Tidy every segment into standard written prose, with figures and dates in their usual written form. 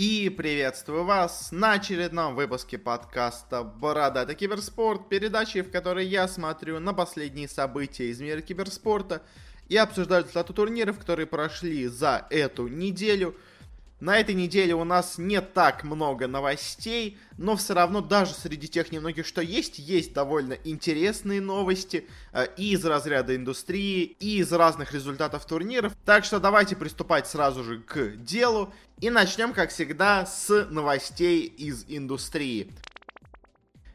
И приветствую вас на очередном выпуске подкаста «Бородатый киберспорт», передачи, в которой я смотрю на последние события из мира киберспорта и обсуждаю результаты турниров, которые прошли за эту неделю. На этой неделе у нас не так много новостей, но все равно даже среди тех немногих, что есть, есть довольно интересные новости и из разряда индустрии, и из разных результатов турниров. Так что давайте приступать сразу же к делу и начнем, как всегда, с новостей из индустрии.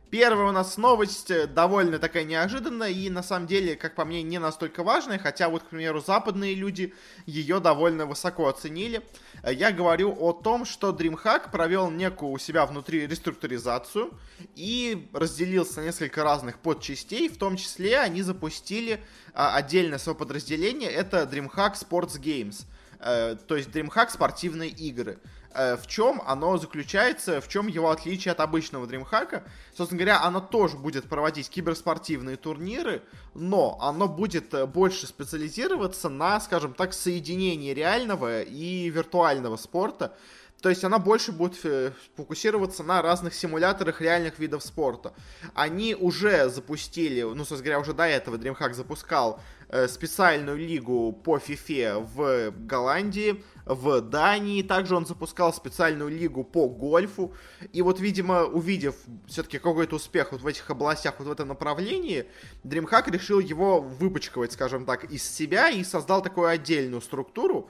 Первая у нас новость довольно такая неожиданная и, на самом деле, как по мне, не настолько важная, хотя вот, к примеру, западные люди ее довольно высоко оценили. Я говорю о том, что DreamHack провел некую у себя внутри реструктуризацию и разделился на несколько разных подчастей, в том числе они запустили отдельное свое подразделение, это DreamHack Sports Games, то есть DreamHack спортивные игры. В чем оно заключается, в чем его отличие от обычного DreamHack. Собственно говоря, оно тоже будет проводить киберспортивные турниры, но оно будет больше специализироваться на, скажем так, соединении реального и виртуального спорта. То есть она больше будет фокусироваться на разных симуляторах реальных видов спорта. Они уже запустили, собственно говоря, уже до этого DreamHack запускал специальную лигу по FIFA в Голландии, в Дании. Также он запускал специальную лигу по гольфу. И вот, видимо, увидев все-таки какой-то успех вот в этих областях, вот в этом направлении, DreamHack решил его выпачкивать, скажем так, из себя и создал такую отдельную структуру,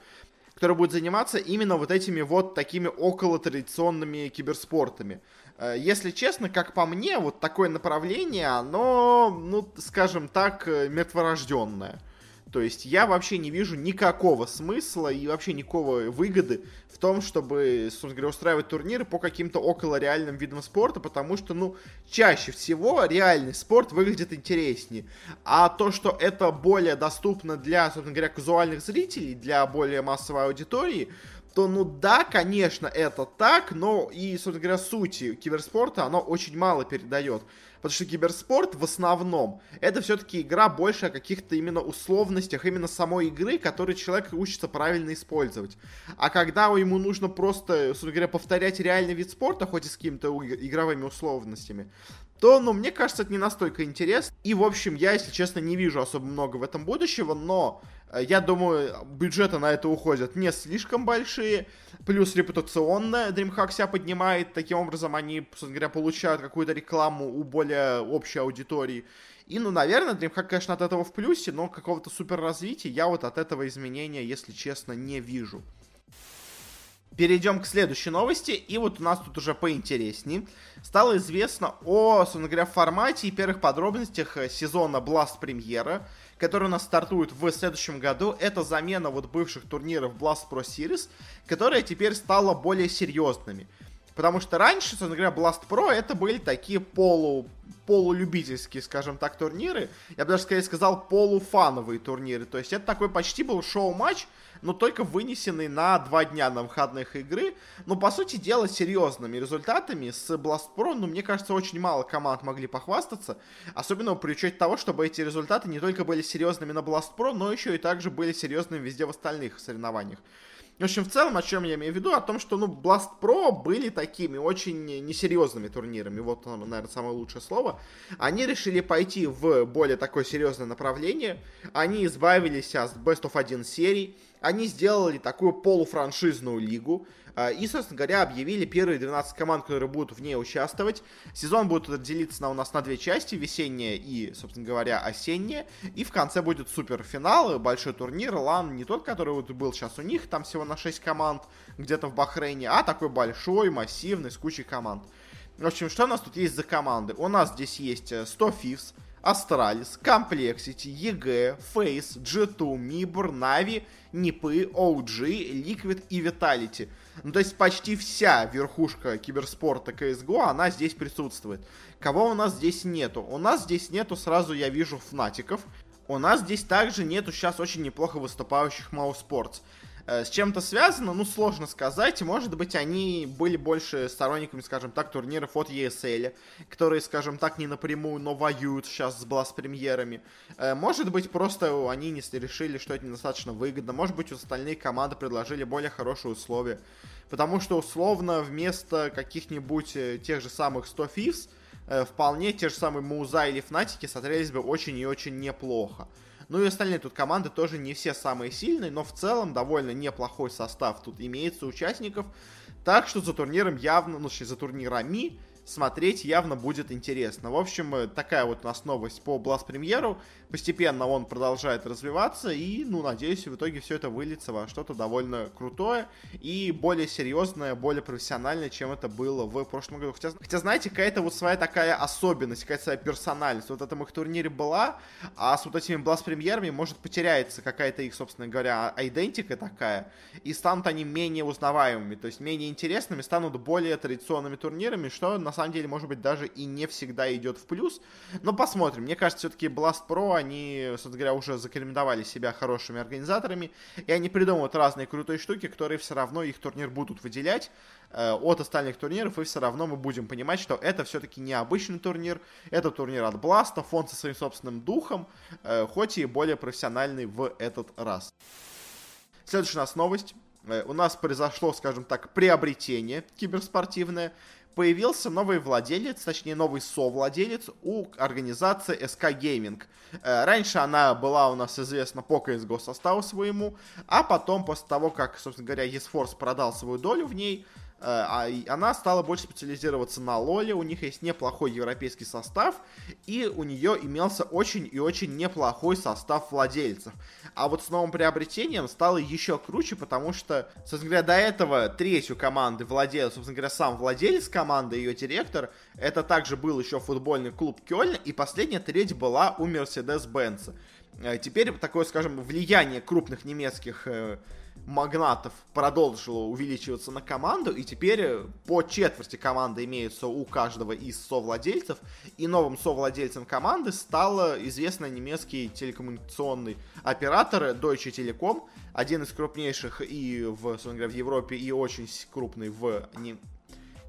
который будет заниматься именно вот этими вот такими околотрадиционными киберспортами. Если честно, как по мне, вот такое направление, оно, ну, скажем так, мертворожденное. То есть я вообще не вижу никакого смысла и вообще никакой выгоды в том, чтобы, собственно говоря, устраивать турниры по каким-то околореальным видам спорта, потому что, ну, чаще всего реальный спорт выглядит интереснее. А то, что это более доступно для, собственно говоря, казуальных зрителей, для более массовой аудитории, то, ну да, конечно, это так, но и, собственно говоря, сути киберспорта оно очень мало передает. Потому что киберспорт в основном это все-таки игра больше о каких-то именно условностях, именно самой игры, которую человек учится правильно использовать. А когда ему нужно просто, собственно говоря, повторять реальный вид спорта, хоть и с какими-то игровыми условностями, то, ну, мне кажется, это не настолько интересно. И, в общем, я, если честно, не вижу особо много в этом будущего, но я думаю, бюджеты на это уходят не слишком большие, плюс репутационно DreamHack себя поднимает, таким образом они, собственно говоря, получают какую-то рекламу у более общей аудитории. И, ну, наверное, DreamHack, конечно, от этого в плюсе, но какого-то суперразвития я вот от этого изменения, если честно, не вижу. Перейдем к следующей новости, и вот у нас тут уже поинтереснее. Стало известно о, собственно говоря, формате и первых подробностях сезона BLAST Premier, который у нас стартует в следующем году. Это замена вот бывших турниров Blast Pro Series, которые теперь стали более серьезными. Потому что раньше, собственно говоря, Blast Pro это были такие полулюбительские, скажем так, турниры. Я бы даже скорее сказал полуфановые турниры. То есть это такой почти был шоу-матч, но только вынесенный на 2 дня на выходных игры. Но по сути дела серьезными результатами с Blast Pro, ну, мне кажется, очень мало команд могли похвастаться. Особенно при учете того, чтобы эти результаты не только были серьезными на Blast Pro, но еще и также были серьезными везде в остальных соревнованиях. В общем, в целом, о чем я имею в виду, о том, что, ну, Blast Pro были такими очень несерьезными турнирами, вот, наверное, самое лучшее слово. Они решили пойти в более такое серьезное направление, они избавились от Best of 1 серий, они сделали такую полуфраншизную лигу, и, собственно говоря, объявили первые 12 команд, которые будут в ней участвовать. Сезон будет делиться у нас на 2 части, весенняя и, собственно говоря, осенняя. И в конце будет суперфинал, большой турнир, LAN, не тот, который вот был сейчас у них, там всего на 6 команд где-то в Бахрейне, а такой большой, массивный, с кучей команд. В общем, что у нас тут есть за команды? У нас здесь есть 100 Fifths, Астралис, Комплексити, ЕГЭ, Фейс, G2, Мибр, Нави, Нипы, OG, Ликвид и Виталити. Ну, то есть почти вся верхушка киберспорта CSGO, она здесь присутствует. Кого у нас здесь нету? У нас здесь нету, сразу я вижу, Фнатиков. У нас здесь также нету сейчас очень неплохо выступающих Mousesports. с чем-то связано, ну, сложно сказать. Может быть, они были больше сторонниками, скажем так, турниров от ESL, которые, скажем так, не напрямую, но воюют сейчас с BLAST премьерами. Может быть, просто они не решили, что это недостаточно выгодно. Может быть, у остальных команд предложили более хорошие условия. Потому что, условно, вместо каких-нибудь тех же самых 100 фифс, вполне те же самые Муза или Фнатики смотрелись бы очень и очень неплохо. Ну и остальные тут команды тоже не все самые сильные, но в целом довольно неплохой состав тут имеется участников. Так что за турниром явно, ну, за турнирами смотреть явно будет интересно. В общем, такая вот у нас новость по BLAST премьеру. Постепенно он продолжает развиваться и, ну, надеюсь, в итоге все это выльется во что-то довольно крутое и более серьезное, более профессиональное, чем это было в прошлом году. Хотя знаете, какая-то вот своя такая особенность, какая-то своя персональность вот в этом их турнире была, а с вот этими BLAST премьерами, может, потеряется какая-то их, собственно говоря, айдентика такая, и станут они менее узнаваемыми, то есть менее интересными, станут более традиционными турнирами, что на самом деле, может быть, даже и не всегда идет в плюс. Но посмотрим. Мне кажется, все-таки BLAST Pro, они, собственно говоря, уже зарекомендовали себя хорошими организаторами. И они придумывают разные крутые штуки, которые все равно их турнир будут выделять от остальных турниров. И все равно мы будем понимать, что это все-таки необычный турнир. Это турнир от BLAST, фонд со своим собственным духом, хоть и более профессиональный в этот раз. Следующая у нас новость. У нас произошло, скажем так, приобретение киберспортивное. Появился новый владелец, точнее новый совладелец у организации SK Gaming. Раньше она была у нас известна по CSGO составу своему, а потом после того, как, собственно говоря, eSForce продал свою долю в ней, она стала больше специализироваться на лоле, у них есть неплохой европейский состав, и у нее имелся очень и очень неплохой состав владельцев. А вот с новым приобретением стало еще круче, потому что, собственно говоря, до этого третью команды владел, собственно говоря, сам владелец команды, ее директор, это также был еще футбольный клуб Кёльн, и последняя треть была у Мерседес-Бенца. Теперь такое, скажем, влияние крупных немецких магнатов продолжило увеличиваться на команду, и теперь по четверти команды имеются у каждого из совладельцев, и новым совладельцем команды стал известный немецкий телекоммуникационный оператор Deutsche Telekom, один из крупнейших и в Европе, и очень крупный в Немеччине.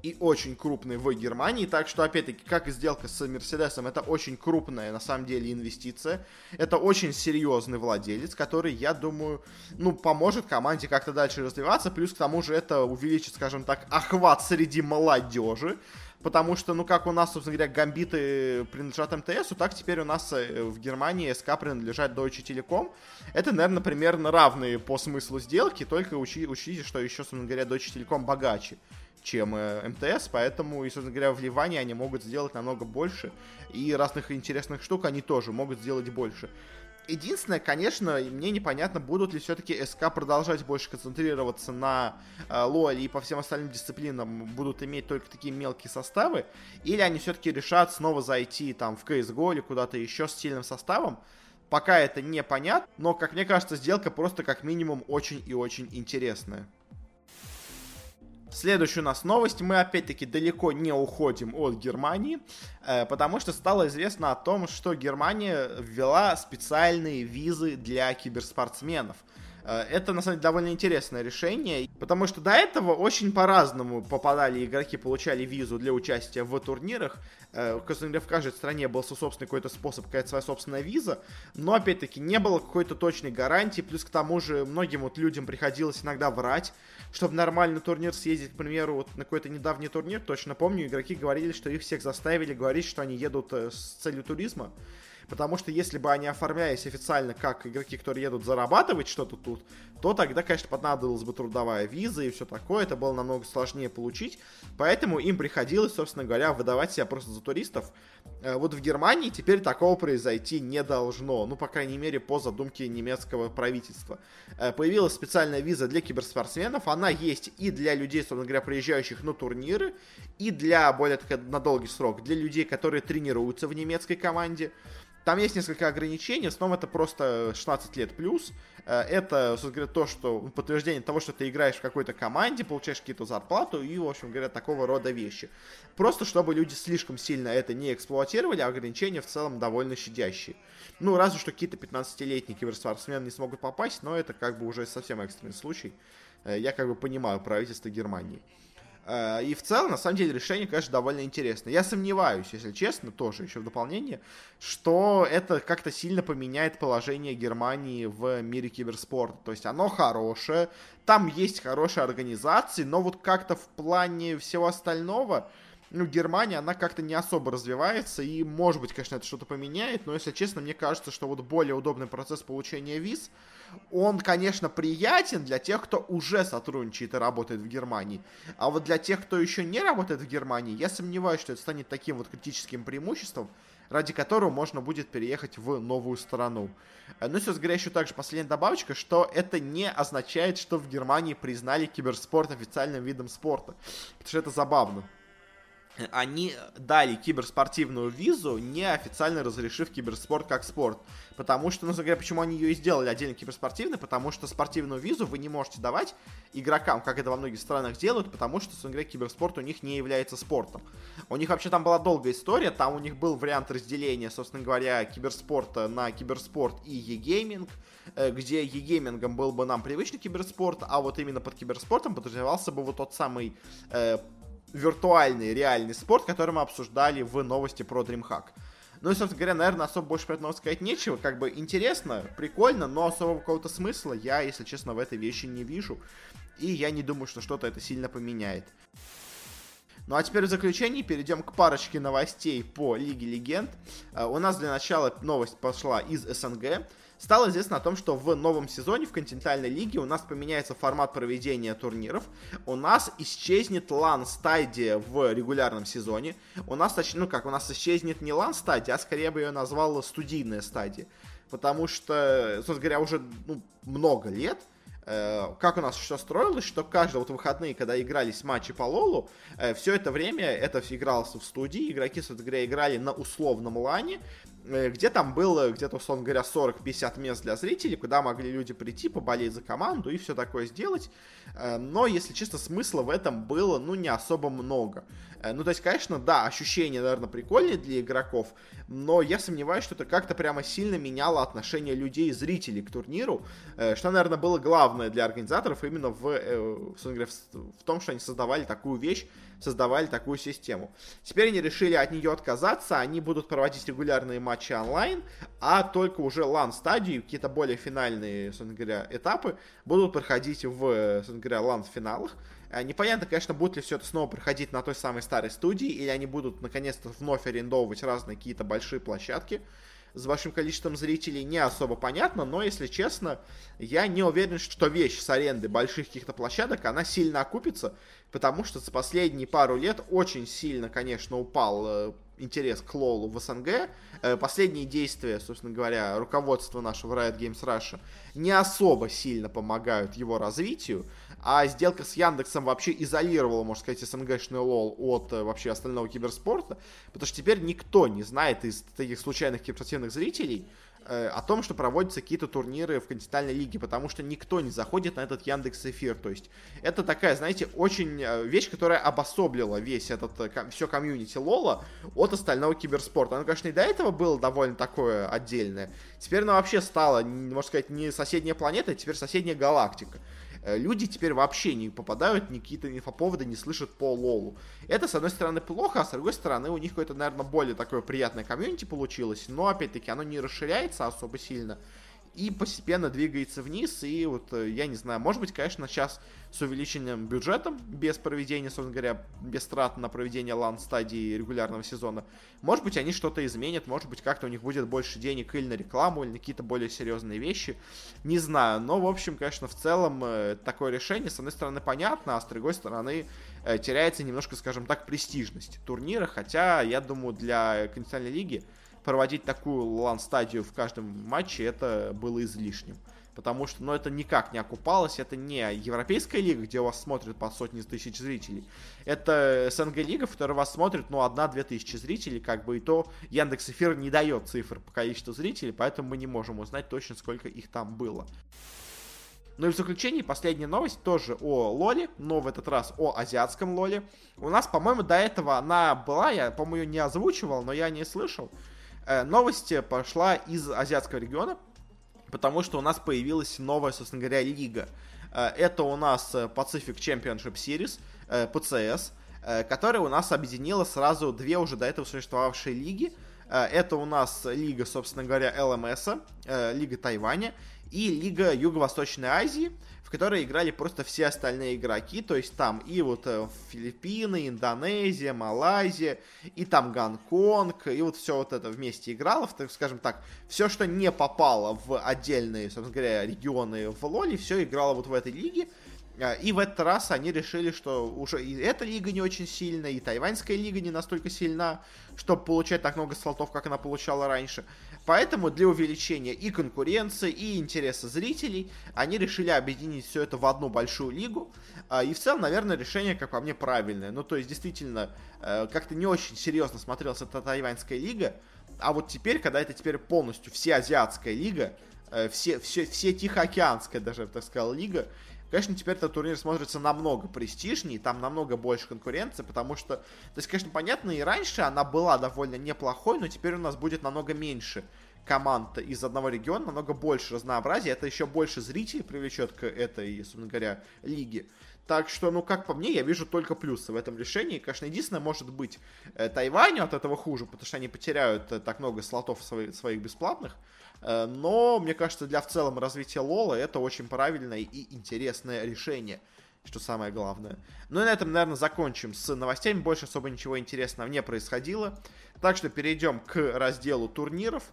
И очень крупный в Германии, так что, опять-таки, как и сделка с Мерседесом, это очень крупная, на самом деле, инвестиция, это очень серьезный владелец, который, я думаю, ну, поможет команде как-то дальше развиваться, плюс к тому же это увеличит, скажем так, охват среди молодежи, потому что, ну, как у нас, собственно говоря, гамбиты принадлежат МТСу, так теперь у нас в Германии СК принадлежат Deutsche Telekom, это, наверное, примерно равные по смыслу сделки, только учтите, что еще, собственно говоря, Deutsche Telekom богаче, чем МТС, поэтому, и, собственно говоря, вливания они могут сделать намного больше, и разных интересных штук они тоже могут сделать больше. Единственное, конечно, мне непонятно, будут ли все-таки СК продолжать больше концентрироваться на лоле и по всем остальным дисциплинам будут иметь только такие мелкие составы, или они все-таки решат снова зайти там в CSGO или куда-то еще с сильным составом. Пока это непонятно, но, как мне кажется, сделка просто как минимум очень и очень интересная. Следующая у нас новость, мы опять-таки далеко не уходим от Германии, потому что стало известно о том, что Германия ввела специальные визы для киберспортсменов. Это, на самом деле, довольно интересное решение, потому что до этого очень по-разному попадали игроки, получали визу для участия в турнирах. В каждой стране был свой собственный какой-то способ, какая-то своя собственная виза, но, опять-таки, не было какой-то точной гарантии, плюс к тому же многим вот людям приходилось иногда врать, чтобы нормальный турнир съездить, к примеру, вот на какой-то недавний турнир, точно помню, игроки говорили, что их всех заставили говорить, что они едут с целью туризма. Потому что если бы они оформлялись официально как игроки, которые едут зарабатывать что-то тут, то тогда, конечно, понадобилась бы трудовая виза и все такое. Это было намного сложнее получить. Поэтому им приходилось, собственно говоря, выдавать себя просто за туристов. Вот в Германии теперь такого произойти не должно. Ну, по крайней мере, по задумке немецкого правительства. Появилась специальная виза для киберспортсменов. Она есть и для людей, собственно говоря, приезжающих на турниры, и для, более так, на долгий срок, для людей, которые тренируются в немецкой команде. Там есть несколько ограничений, в основном это просто 16 лет плюс. Это, собственно говоря, то, что подтверждение того, что ты играешь в какой-то команде, получаешь какие-то зарплату и, в общем говоря, такого рода вещи. Просто чтобы люди слишком сильно это не эксплуатировали, а ограничения в целом довольно щадящие. Ну, разве что какие-то 15-летние киберспортсмены не смогут попасть, но это как бы уже совсем экстренный случай. Я как бы понимаю правительство Германии. И в целом, на самом деле, решение, конечно, довольно интересное. Я сомневаюсь, если честно, тоже еще в дополнение, что это как-то сильно поменяет положение Германии в мире киберспорта. То есть оно хорошее, там есть хорошие организации, но вот как-то в плане всего остального, ну, Германия, она как-то не особо развивается, и, может быть, конечно, это что-то поменяет, но, если честно, мне кажется, что вот более удобный процесс получения виз, он, конечно, приятен для тех, кто уже сотрудничает и работает в Германии, а вот для тех, кто еще не работает в Германии, я сомневаюсь, что это станет таким вот критическим преимуществом, ради которого можно будет переехать в новую страну. Ну, сейчас, говоря, еще также последняя добавочка, что это не означает, что в Германии признали киберспорт официальным видом спорта, потому что это забавно. Они дали киберспортивную визу, неофициально разрешив киберспорт как спорт. Потому что, ну, говоря, почему они ее и сделали отдельно киберспортивной? Потому что спортивную визу вы не можете давать игрокам, как это во многих странах делают, потому что, собственно говоря, киберспорт у них не является спортом. У них вообще там была долгая история, там у них был вариант разделения, собственно говоря, киберспорта на киберспорт и e-гейминг, где e-геймингом был бы нам привычный киберспорт, а вот именно под киберспортом подразумевался бы вот тот самый виртуальный, реальный спорт, который мы обсуждали в новости про DreamHack. Ну и, собственно говоря, наверное, особо больше про это сказать нечего. Как бы интересно, прикольно, но особого какого-то смысла я, если честно, в этой вещи не вижу. И я не думаю, что что-то это сильно поменяет. Ну а теперь в заключении перейдем к парочке новостей по Лиге Легенд. У нас для начала новость пошла из СНГ. Стало известно о том, что в новом сезоне в континентальной лиге у нас поменяется формат проведения турниров. У нас исчезнет LAN-стадия в регулярном сезоне. У нас, точнее, ну как, у нас исчезнет не LAN-стадия, а скорее бы ее назвал студийная стадия. Потому что, собственно говоря, уже много лет, как у нас все строилось, что каждые вот выходные, когда игрались матчи по лолу, все это время это игралось в студии, игроки, собственно говоря, играли на условном лане, где там было где-то, условно говоря, 40-50 мест для зрителей, куда могли люди прийти, поболеть за команду и все такое сделать. Но, если честно, смысла в этом было, ну, не особо много. Ну, то есть, конечно, да, ощущения, наверное, прикольные для игроков, но я сомневаюсь, что это как-то прямо сильно меняло отношение людей и зрителей к турниру, что, наверное, было главное для организаторов именно в том, что они создавали такую вещь, создавали такую систему. Теперь они решили от нее отказаться, они будут проводить регулярные матчи онлайн, а только уже LAN-стадии, какие-то более финальные, собственно говоря, этапы будут проходить в, собственно говоря, LAN-финалах. Непонятно, конечно, будет ли все это снова проходить на той самой старой студии, или они будут наконец-то вновь арендовывать разные какие-то большие площадки с большим количеством зрителей, не особо понятно, но, если честно, я не уверен, что вещь с аренды больших каких-то площадок, она сильно окупится, потому что за последние пару лет очень сильно, конечно, упал интерес к лолу в СНГ. Последние действия, собственно говоря, руководства нашего Riot Games Russia не особо сильно помогают его развитию, а сделка с Яндексом вообще изолировала, можно сказать, СНГшный лол от вообще остального киберспорта, потому что теперь никто не знает из таких случайных киберспортивных зрителей о том, что проводятся какие-то турниры в континентальной лиге, потому что никто не заходит на этот Яндекс.Эфир. То есть это такая, знаете, очень вещь, которая обособлила весь все комьюнити лола от остального киберспорта. Оно, конечно, и до этого было довольно такое отдельное. Теперь оно вообще стало, можно сказать, не соседняя планета, а теперь соседняя галактика. Люди теперь вообще не попадают, ни какие-то инфоповоды не слышат по лолу. Это, с одной стороны, плохо, а с другой стороны, у них какое-то, наверное, более такое приятное комьюнити получилось. Но, опять-таки, оно не расширяется особо сильно и постепенно двигается вниз. И вот, я не знаю, может быть, конечно, сейчас с увеличенным бюджетом, без проведения, собственно говоря, без трат на проведение LAN-стадии регулярного сезона, может быть, они что-то изменят, может быть, как-то у них будет больше денег или на рекламу, или на какие-то более серьезные вещи, не знаю, но, в общем, конечно, в целом, такое решение, с одной стороны, понятно, а с другой стороны, теряется немножко, скажем так, престижность турнира, хотя, я думаю, для континентальной лиги проводить такую LAN-стадию в каждом матче, это было излишним. потому что, ну, это никак не окупалось, это не европейская лига, где вас смотрят по сотни тысяч зрителей, это СНГ лига, в которой вас смотрят, ну, 1-2 тысячи зрителей, как бы, и то Яндекс.Эфир не дает цифр по количеству зрителей, поэтому мы не можем узнать точно, сколько их там было. Ну и в заключении последняя новость тоже о лоле, но в этот раз о азиатском лоле. У нас, по-моему, до этого она была, я, по-моему, ее не озвучивал, но я не слышал. Новость пошла из азиатского региона, потому что у нас появилась новая, собственно говоря, лига. Это у нас Pacific Championship Series, ПЦС, которая у нас объединила сразу две уже до этого существовавшие лиги. Это у нас лига, собственно говоря, ЛМС, лига Тайваня, и лига Юго-Восточной Азии, в которой играли просто все остальные игроки, то есть там и вот Филиппины, Индонезия, Малайзия, и там Гонконг, и вот все вот это вместе играло, скажем так, все, что не попало в отдельные, собственно говоря, регионы в лоле, все играло вот в этой лиге. И в этот раз они решили, что уже и эта лига не очень сильна, и тайваньская лига не настолько сильна, чтобы получать так много слотов, как она получала раньше. Поэтому для увеличения и конкуренции, и интереса зрителей, они решили объединить все это в одну большую лигу. И в целом, наверное, решение, как по мне, правильное. Ну, то есть, действительно, как-то не очень серьезно смотрелась эта тайваньская лига. А вот теперь, когда это теперь полностью всеазиатская лига, все тихоокеанская даже, я бы так сказал, лига, конечно, теперь этот турнир смотрится намного престижнее, там намного больше конкуренции, потому что, то есть, конечно, понятно, и раньше она была довольно неплохой, но теперь у нас будет намного меньше команд из одного региона, намного больше разнообразия, это еще больше зрителей привлечет к этой, собственно говоря, лиге. Так что, ну, как по мне, я вижу только плюсы в этом решении. Конечно, единственное, может быть, Тайваню от этого хуже, потому что они потеряют так много слотов своих бесплатных. Но, мне кажется, для в целом развития лола это очень правильное и интересное решение, что самое главное. Ну и на этом, наверное, закончим с новостями. Больше особо ничего интересного не происходило. Так что перейдем к разделу турниров.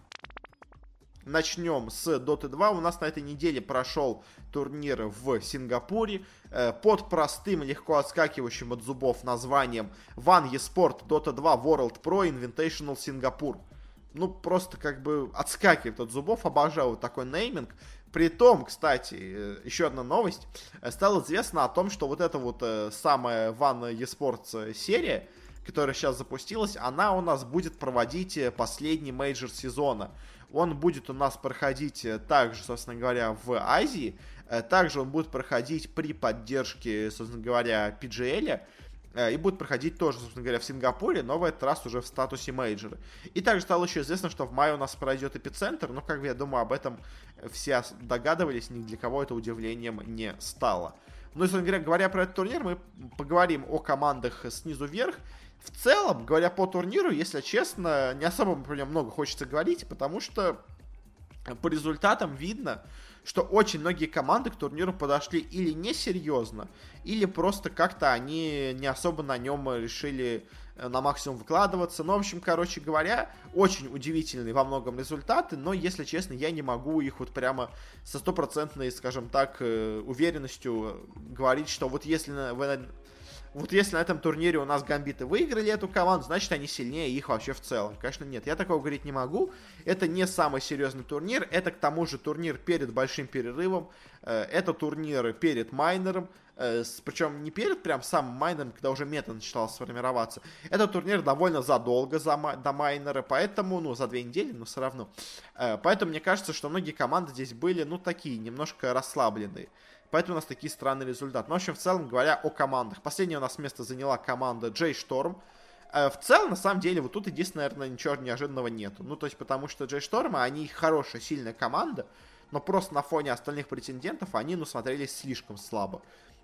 Начнем с Dota 2. У нас на этой неделе прошел турнир в Сингапуре под простым, легко отскакивающим от зубов названием One Esport Dota 2 World Pro Invitational Singapore. Ну, просто как бы отскакивает от зубов, обожаю вот такой нейминг. Притом, кстати, еще одна новость. Стало известно о том, что вот эта вот самая One Esport серия, которая сейчас запустилась, она у нас будет проводить последний мейджор сезона. Он будет у нас проходить также, собственно говоря, в Азии. Также он будет проходить при поддержке, собственно говоря, PGL. И будет проходить тоже, собственно говоря, в Сингапуре, но в этот раз уже в статусе мейджора. И также стало еще известно, что в мае у нас пройдет Epicenter. Но, как я думаю, об этом все догадывались, ни для кого это удивлением не стало. Ну и, собственно говоря, говоря про этот турнир, мы поговорим о командах снизу вверх. В целом, говоря по турниру, если честно, не особо про него много хочется говорить, потому что по результатам видно, что очень многие команды к турниру подошли или несерьезно, или просто как-то они не особо на нем решили на максимум выкладываться. Ну, в общем, короче говоря, очень удивительные во многом результаты, но, если честно, я не могу их вот прямо со стопроцентной, скажем так, уверенностью говорить, что вот если вы... Вот если на этом турнире у нас гамбиты выиграли эту команду, значит, они сильнее их вообще в целом. Конечно, нет, я такого говорить не могу. Это не самый серьезный турнир. Это, к тому же, турнир перед большим перерывом. Это турнир перед майнером. Причем не перед прям самым майнером, когда уже мета начала сформироваться. Это турнир довольно задолго до майнера. Поэтому, ну, за 2 недели, но все равно. Поэтому мне кажется, что многие команды здесь были, ну, такие, немножко расслабленные. Поэтому у нас такие странные результаты. Но, в общем, в целом, говоря о командах. Последнее у нас место заняла команда J-Storm. В целом, на самом деле, вот тут единственное, наверное, ничего неожиданного нету. Ну, то есть, потому что J-Storm, они хорошая, сильная команда. Но просто на фоне остальных претендентов они, ну, смотрелись слишком слабо.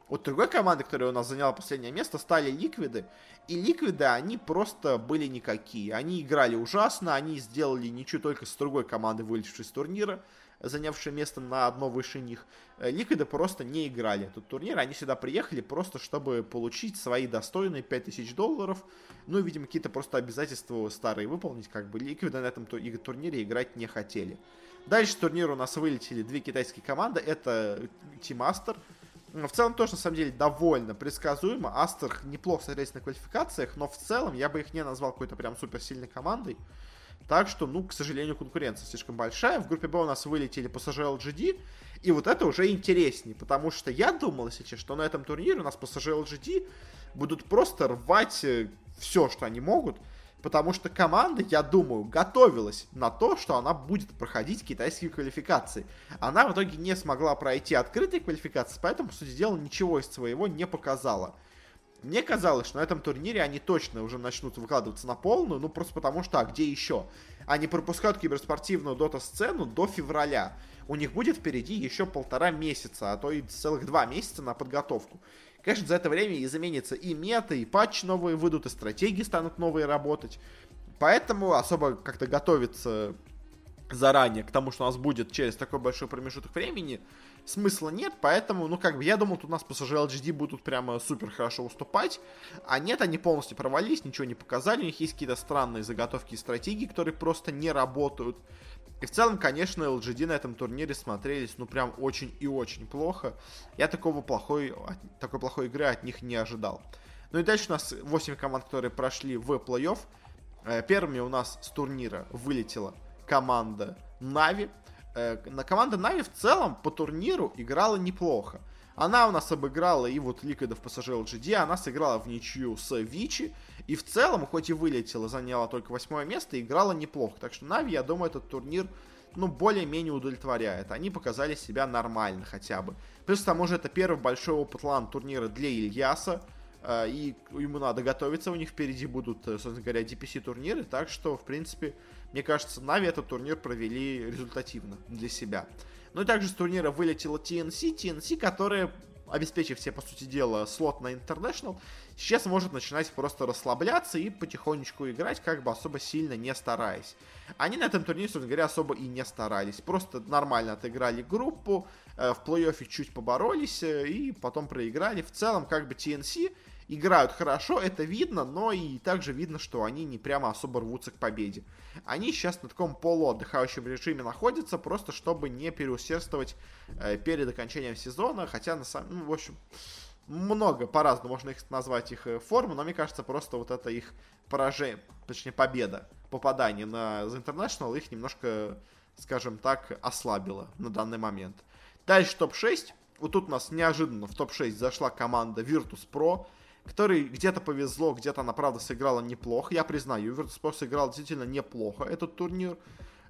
Вот другой команды, которая у нас заняла последнее место, стали Ликвиды. И Ликвиды, они просто были никакие. Они играли ужасно, они сделали ничью только с другой командой, вылетевшей из турнира, занявшие место на одно выше них. Ликвиды просто не играли этот турнир. Они сюда приехали просто, чтобы получить свои достойные $5000. Ну и, видимо, какие-то просто обязательства старые выполнить. Как бы Ликвиды на этом турнире играть не хотели. Дальше с турнира у нас вылетели 2 китайские команды. Это Team Aster. В целом тоже, на самом деле, довольно предсказуемо. Aster неплохо смотрелись на квалификациях, но в целом я бы их не назвал какой-то прям суперсильной командой. Так что, ну, к сожалению, конкуренция слишком большая. В группе Б у нас вылетели пассажиры LGD. И вот это уже интереснее, потому что я думал, если честно, что на этом турнире у нас пассажиры LGD будут просто рвать все, что они могут. Потому что команда, я думаю, готовилась на то, что она будет проходить китайские квалификации. Она в итоге не смогла пройти открытые квалификации, поэтому, по сути дела, ничего из своего не показала. Мне казалось, что на этом турнире они точно уже начнут выкладываться на полную, ну просто потому что, а где еще? Они пропускают киберспортивную дота-сцену до февраля. У них будет впереди еще 1,5 месяца, а то и целых 2 месяца на подготовку. Конечно, за это время и заменятся и мета, и патч новые выйдут, и стратегии станут новые работать. Поэтому особо как-то готовиться заранее к тому, что у нас будет через такой большой промежуток времени, смысла нет. Поэтому, ну как бы, я думал, тут у нас пассажиры LGD будут прямо супер хорошо уступать. А нет, они полностью провалились, ничего не показали. У них есть какие-то странные заготовки и стратегии, которые просто не работают. И в целом, конечно, LGD на этом турнире смотрелись, ну, прям очень и очень плохо. Я такой плохой игры от них не ожидал. Ну и дальше у нас 8 команд, которые прошли в плей-офф. Первыми у нас с турнира вылетела команда Нави. Команда Нави в целом по турниру играла неплохо. Она у нас обыграла и вот Ликвидов пассажир LGD, она сыграла в ничью с Вичи. И в целом, хоть и вылетела, заняла только 8-е место, играла неплохо. Так что Нави, я думаю, этот турнир, ну, более-менее удовлетворяет. Они показали себя нормально хотя бы. Плюс к тому же это первый большой опыт лан-турнира для Ильяса. И ему надо готовиться, у них впереди будут, собственно говоря, DPC турниры. Так что, в принципе, мне кажется, Нави этот турнир провели результативно для себя. Ну и также с турнира вылетела TNC, которая, обеспечив себе, по сути дела, слот на International, сейчас может начинать просто расслабляться и потихонечку играть, как бы особо сильно не стараясь. Они на этом турнире, собственно говоря, особо и не старались. Просто нормально отыграли группу, в плей-оффе чуть поборолись и потом проиграли. В целом, как бы TNC играют хорошо, это видно, но и также видно, что они не прямо особо рвутся к победе. Они сейчас на таком полуотдыхающем режиме находятся, просто чтобы не переусердствовать перед окончанием сезона. Хотя, на самом деле, ну, в общем, много по-разному можно их назвать, их форму, но мне кажется, просто вот это их поражение, точнее победа, попадание на The International их немножко, скажем так, ослабило на данный момент. Дальше топ-6. Вот тут у нас неожиданно в топ-6 зашла команда Virtus.pro, который где-то повезло, где-то она, правда, сыграла неплохо. Я признаю, Virtus.pro сыграл действительно неплохо этот турнир.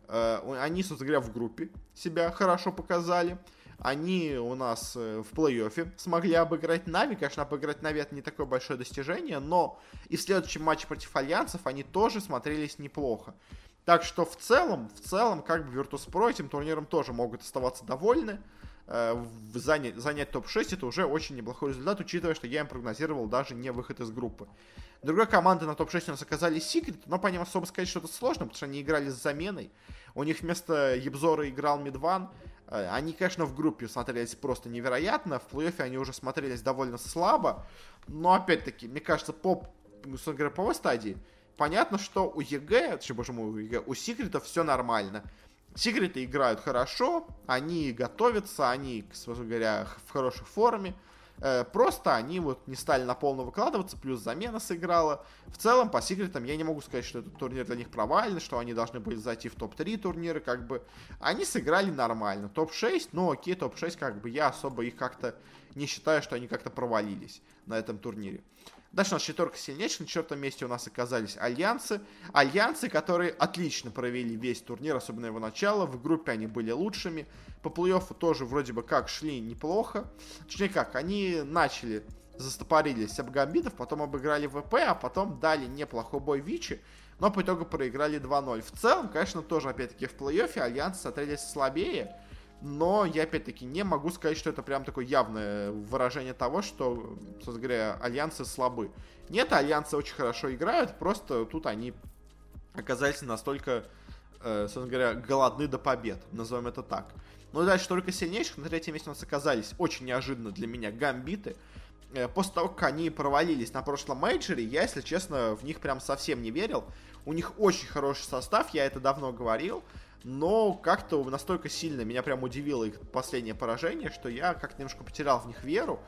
Они, собственно говоря, в группе себя хорошо показали. Они у нас в плей-оффе смогли обыграть Нави. Конечно, обыграть Нави — это не такое большое достижение, но и в следующем матче против Альянсов они тоже смотрелись неплохо. Так что в целом, как бы Virtus.pro этим турниром тоже могут оставаться довольны. Занять топ-6 это уже очень неплохой результат, учитывая, что я им прогнозировал даже не выход из группы. Другой команды на топ-6 у нас оказались Секрет, но по ним особо сказать что-то сложно, потому что они играли с заменой. У них вместо Ебзора играл Мидван. Они, конечно, в группе смотрелись просто невероятно, в плей-оффе они уже смотрелись довольно слабо. Но опять-таки, мне кажется, по стадии понятно, что у ЕГЭ, у Секрета все нормально. Секреты играют хорошо, они готовятся, они, собственно говоря, в хорошей форме. Просто они вот не стали на полную выкладываться, плюс замена сыграла. В целом, по секретам я не могу сказать, что этот турнир для них провальный, что они должны были зайти в топ-3 турниры, как бы. Они сыграли нормально. Топ-6, ну окей, топ-6, как бы я особо их как-то не считаю, что они как-то провалились на этом турнире. Дальше у нас четверка сильнейших. На 4-м месте у нас оказались Альянсы. Альянсы, которые отлично провели весь турнир, особенно его начало. В группе они были лучшими. По плей-оффу тоже вроде бы как шли неплохо. Точнее как, они начали, застопорились об Гамбитов, потом обыграли ВП, а потом дали неплохой бой Вичи, но по итогу проиграли 2-0. В целом, конечно, тоже опять-таки в плей-оффе Альянсы смотрелись слабее. Но я опять-таки не могу сказать, что это прям такое явное выражение того, что, собственно говоря, Альянсы слабы. Нет, Альянсы очень хорошо играют, просто тут они оказались настолько, собственно говоря, голодны до побед, назовем это так. Ну и дальше только сильнейших. На 3-м месте у нас оказались, очень неожиданно для меня, Гамбиты. После того, как они провалились на прошлом мейджоре, я, если честно, в них прям совсем не верил. У них очень хороший состав, я это давно говорил. Но как-то настолько сильно меня прям удивило их последнее поражение, что я как-то немножко потерял в них веру.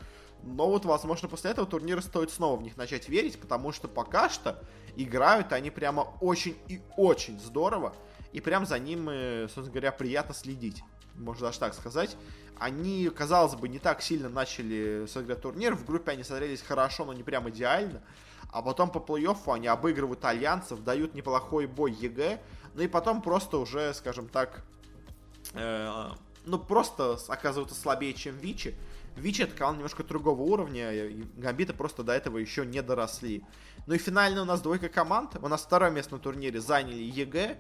Но вот, возможно, после этого турнира стоит снова в них начать верить, потому что пока что играют они прямо очень и очень здорово. И прям за ним, собственно говоря, приятно следить. Можно даже так сказать. Они, казалось бы, не так сильно начали сыграть турнир. В группе они созрелись хорошо, но не прям идеально. А потом по плей-оффу они обыгрывают альянсов, дают неплохой бой ЕГЭ. Ну и потом просто уже, скажем так, просто оказываются слабее, чем Вичи. Вичи — это команда немножко другого уровня, и Гамбиты просто до этого еще не доросли. Ну и финально у нас двойка команд. У нас второе место на турнире заняли ЕГЭ,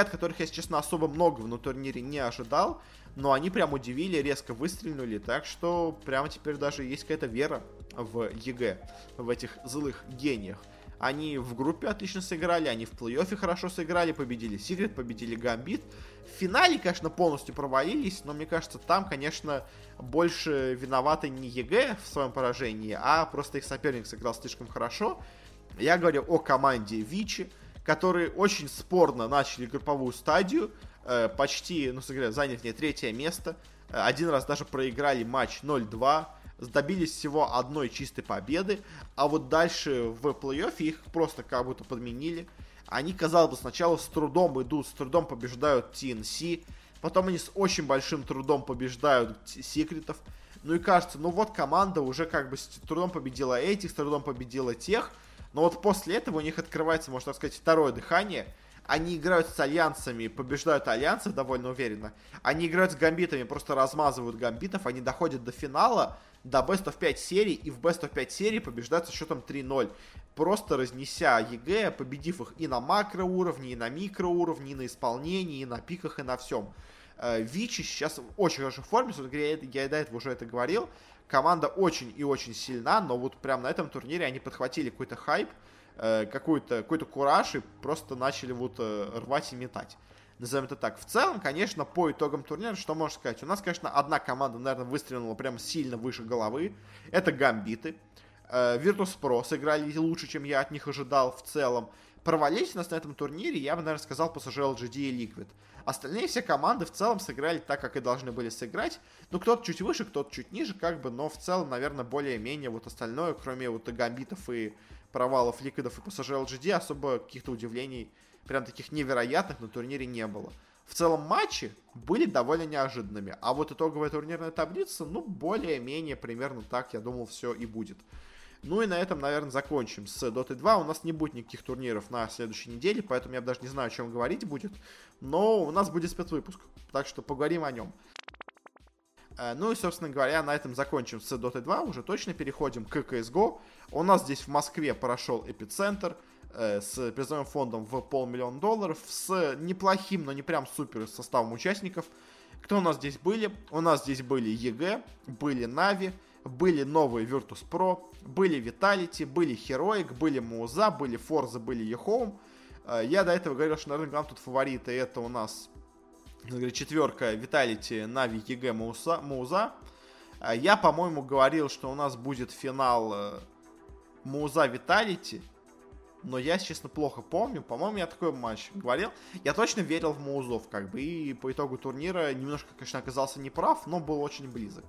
от которых, если честно, особо многого на турнире не ожидал. Но они прям удивили, резко выстрельнули. Так что прямо теперь даже есть какая-то вера в ЕГЭ, в этих злых гениях. Они в группе отлично сыграли, они в плей-оффе хорошо сыграли, победили Секрет, победили Гамбит. В финале, конечно, полностью провалились, но мне кажется, там, конечно, больше виноваты не ЕГЭ в своем поражении, а просто их соперник сыграл слишком хорошо. Я говорю о команде Вичи, которые очень спорно начали групповую стадию, почти, заняли в ней третье место. Один раз даже проиграли матч 0-2. Добились всего одной чистой победы, а вот дальше в плей-оффе их просто как будто подменили. Они, казалось бы, сначала с трудом идут, с трудом побеждают TNC, потом они с очень большим трудом побеждают Секретов. Ну и кажется, команда уже как бы с трудом победила этих, с трудом победила тех, но вот после этого у них открывается, можно так сказать, второе дыхание. Они играют с альянсами, побеждают альянсов довольно уверенно. Они играют с гамбитами, просто размазывают гамбитов. Они доходят до финала, до Best of 5 серий, и в Best of 5 серии побеждают со счетом 3-0. Просто разнеся ЕГЭ, победив их и на макроуровне, и на микроуровне, и на исполнении, и на пиках, и на всем. Вичи сейчас в очень хорошей форме, я до этого уже это говорил. Команда очень и очень сильна, но вот прям на этом турнире они подхватили какой-то хайп, какой-то кураж и просто начали рвать и метать. Назовем это так. В целом, конечно, по итогам турнира, что можно сказать? У нас, конечно, одна команда, наверное, выстрелила прям сильно выше головы. Это Гамбиты. Virtus.pro сыграли лучше, чем я от них ожидал в целом. Провалились у нас на этом турнире, я бы, наверное, сказал, PSG, LGD и Liquid. Остальные все команды в целом сыграли так, как и должны были сыграть. Ну, кто-то чуть выше, кто-то чуть ниже, но в целом, наверное, более-менее остальное, кроме Гамбитов и провалов Ликвидов и PSG LGD, особо каких-то удивлений, прям таких невероятных, на турнире не было. В целом матчи были довольно неожиданными, а итоговая турнирная таблица, более-менее примерно так, я думал, все и будет. Ну и на этом, наверное, закончим с Dota 2. У нас не будет никаких турниров на следующей неделе, поэтому я даже не знаю, о чем говорить будет. Но у нас будет спецвыпуск, так что поговорим о нем. Ну и, собственно говоря, на этом закончим с Dota 2. Уже точно переходим к CSGO. У нас здесь в Москве прошел Epicenter с призовым фондом в $500 000, с неплохим, но не прям супер составом участников. Кто у нас здесь были? У нас здесь были ЕГЭ, были Нави, были новые Virtus.pro, были Vitality, были Heroic, были Муза, были Forza, были E-Home. Я до этого говорил, что, наверное, главные тут фавориты — это у нас четверка Vitality, Нави, ЕГЭ, Муза. Я, по-моему, говорил, что у нас будет финал Муза Vitality, но я, честно, плохо помню. По-моему, я такой матч говорил. Я точно верил в Музов, и по итогу турнира немножко, конечно, оказался неправ, но был очень близок.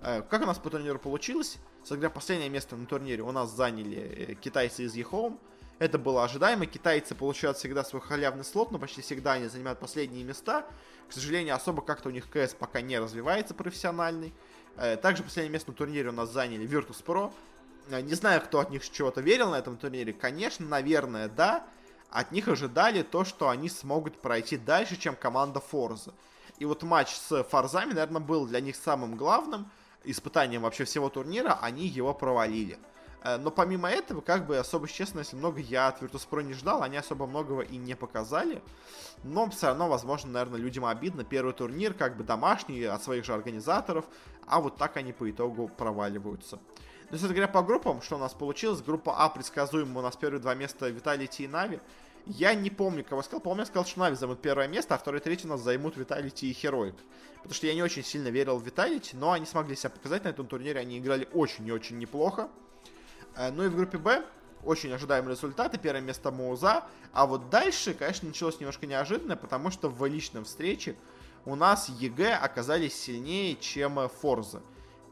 Как у нас по турниру получилось? Собственно, последнее место на турнире у нас заняли китайцы из E-Home. Это было ожидаемо. Китайцы получают всегда свой халявный слот, но почти всегда они занимают последние места. К сожалению, особо как-то у них КС пока не развивается профессиональный. Также последнее место на турнире у нас заняли Virtus.pro. Не знаю, кто от них чего-то верил на этом турнире. Конечно, наверное, да. От них ожидали то, что они смогут пройти дальше, чем команда Forza. И матч с Форзами, наверное, был для них самым главным испытанием вообще всего турнира, они его провалили. Но помимо этого, особо, честно, если много я от Virtus.pro не ждал, они особо многого и не показали. Но все равно, возможно, наверное, людям обидно. Первый турнир, домашний, от своих же организаторов, а так они по итогу проваливаются. Ну, собственно говоря, по группам, что у нас получилось? Группа А предсказуемо, у нас первые два места Vitality и Na'Vi. Я не помню, кого сказал. По-моему, я сказал, что Na'Vi займут первое место, а второе и третье у нас займут Vitality и Heroic. Потому что я не очень сильно верил в Vitality, но они смогли себя показать на этом турнире. Они играли очень и очень неплохо. Ну и в группе Б очень ожидаемые результаты. Первое место Моуза. А дальше, конечно, началось немножко неожиданно, потому что в личном встрече у нас ЕГЭ оказались сильнее, чем Forza.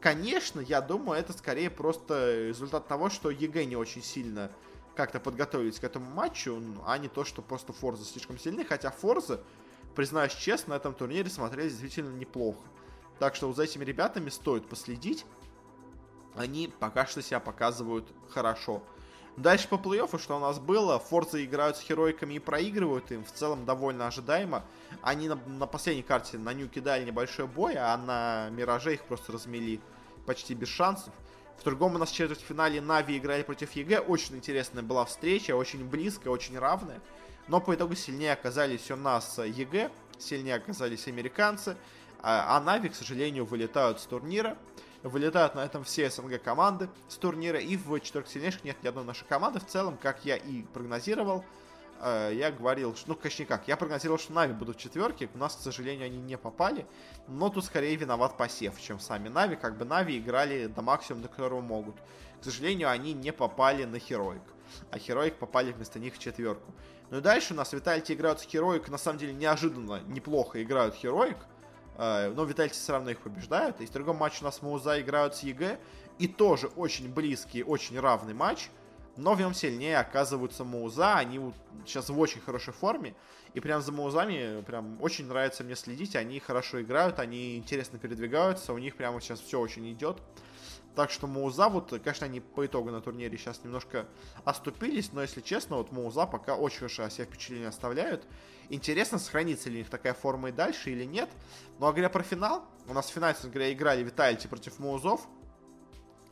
Конечно, я думаю, это скорее просто результат того, что ЕГЭ не очень сильно как-то подготовились к этому матчу, а не то, что просто Форзы слишком сильны. Хотя Форзы, признаюсь честно, на этом турнире смотрелись действительно неплохо. Так что вот за этими ребятами стоит последить. Они пока что себя показывают хорошо. Дальше по плей-оффу, что у нас было. Форзы играют с Хероиками и проигрывают им. В целом довольно ожидаемо. Они на последней карте на Нюке дали небольшой бой, а на Мираже их просто размели почти без шансов. В другом у нас в четвертьфинале Нави играли против ЕГЭ. Очень интересная была встреча, очень близкая, очень равная. Но по итогу сильнее оказались у нас ЕГЭ, сильнее оказались американцы. А Нави, к сожалению, вылетают с турнира. Вылетают на этом все СНГ команды с турнира. И в четверке сильнейших нет ни одной нашей команды. В целом, как я и прогнозировал, я говорил, что... Ну, конечно, никак. Я прогнозировал, что Нави будут в четверке. У нас, к сожалению, они не попали. Но тут скорее виноват посев, чем сами Нави. Как бы Нави играли до максимума, до которого могут. К сожалению, они не попали на Heroic. А Heroic попали вместо них в четверку. Ну и дальше у нас Виталити играют с Heroic. На самом деле, неожиданно неплохо играют Heroic. Но Витальцы все равно их побеждают. И в другом матче у нас Моуза играют с ЕГЭ. И тоже очень близкий, очень равный матч. Но в нем сильнее оказываются Моуза. Они вот сейчас в очень хорошей форме. И прям за Моузами прям очень нравится мне следить. Они хорошо играют, они интересно передвигаются. У них прямо сейчас все очень идет. Так что Моуза, вот, конечно, они по итогу на турнире сейчас немножко оступились. Но, если честно, вот Моуза пока очень хорошо о себе впечатление оставляют. Интересно, сохранится ли у них такая форма и дальше или нет. Ну, а говоря про финал, у нас в финале играли Виталити против Моузов.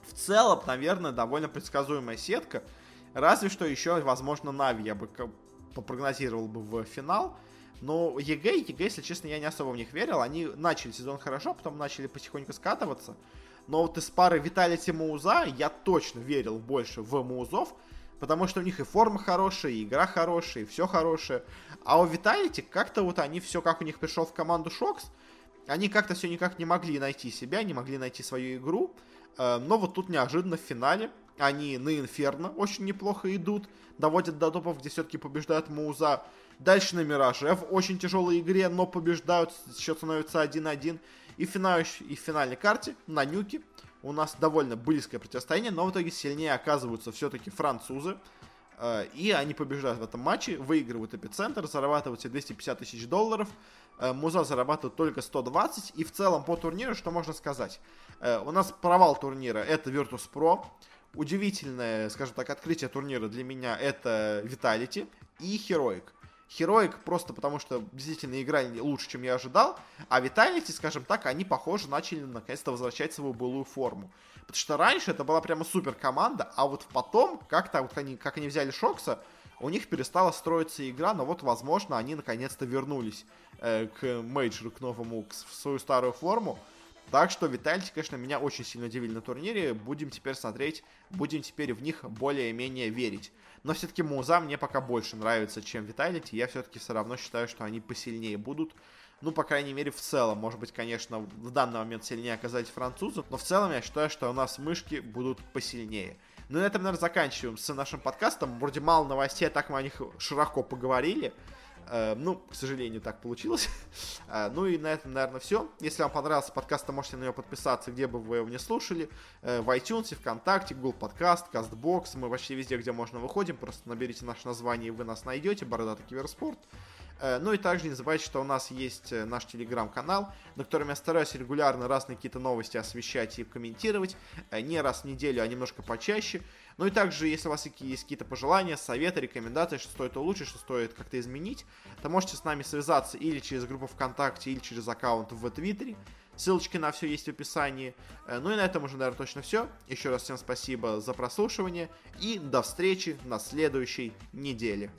В целом, наверное, довольно предсказуемая сетка. Разве что еще, возможно, Нави я бы попрогнозировал бы в финал. Но ЕГЭ, если честно, я не особо в них верил. Они начали сезон хорошо, потом начали потихоньку скатываться. Но вот из пары Виталити Моуза я точно верил больше в Моузов. Потому что у них и форма хорошая, и игра хорошая, и все хорошее. А у Виталити как-то вот они все, как у них пришел в команду Шокс, они как-то все никак не могли найти себя, не могли найти свою игру. Но вот тут неожиданно в финале они на Инферно очень неплохо идут. Доводят до топов, где все-таки побеждают Моуза. Дальше на Мираже в очень тяжелой игре, но побеждают. Счет становится 1-1. И в финальной карте на Нюке у нас довольно близкое противостояние, но в итоге сильнее оказываются все-таки французы. И они побеждают в этом матче, выигрывают Эпицентр, зарабатывают себе $250 тысяч. Муза зарабатывает только 120. И в целом по турниру, что можно сказать? У нас провал турнира — это Virtus.pro. Удивительное, скажем так, открытие турнира для меня — это Vitality и Heroic. Heroic просто потому, что действительно играли лучше, чем я ожидал. А Vitality, скажем так, они, похоже, начали наконец-то возвращать свою былую форму. Потому что раньше это была прямо супер команда, а вот потом, как-то вот они, как они взяли Шокса, у них перестала строиться игра. Но вот, возможно, они наконец-то вернулись к мейджору, к новому, в свою старую форму. Так что Vitality, конечно, меня очень сильно удивили на турнире. Будем теперь смотреть, будем теперь в них более-менее верить. Но все-таки Моуза мне пока больше нравится, чем Vitality. Я все-таки все равно считаю, что они посильнее будут. Ну, по крайней мере, в целом. Может быть, конечно, в данный момент сильнее оказались французы. Но в целом я считаю, что у нас мышки будут посильнее. Ну, на этом, наверное, заканчиваем с нашим подкастом. Вроде мало новостей, а так мы о них широко поговорили. Ну, к сожалению, так получилось. Ну и на этом, наверное, все. Если вам понравился подкаст, то можете на него подписаться, где бы вы его не слушали. В iTunes, ВКонтакте, Google Подкаст, Кастбокс. Мы вообще везде, где можно, выходим. Просто наберите наше название, и вы нас найдете. Бородатый Киберспорт. Ну и также не забывайте, что у нас есть наш телеграм-канал, на котором я стараюсь регулярно разные какие-то новости освещать и комментировать. Не раз в неделю, а немножко почаще. Ну и также, если у вас есть какие-то пожелания, советы, рекомендации, что стоит улучшить, что стоит как-то изменить, то можете с нами связаться или через группу ВКонтакте, или через аккаунт в Твиттере. Ссылочки на все есть в описании. Ну и на этом уже, наверное, точно все. Еще раз всем спасибо за прослушивание и до встречи на следующей неделе.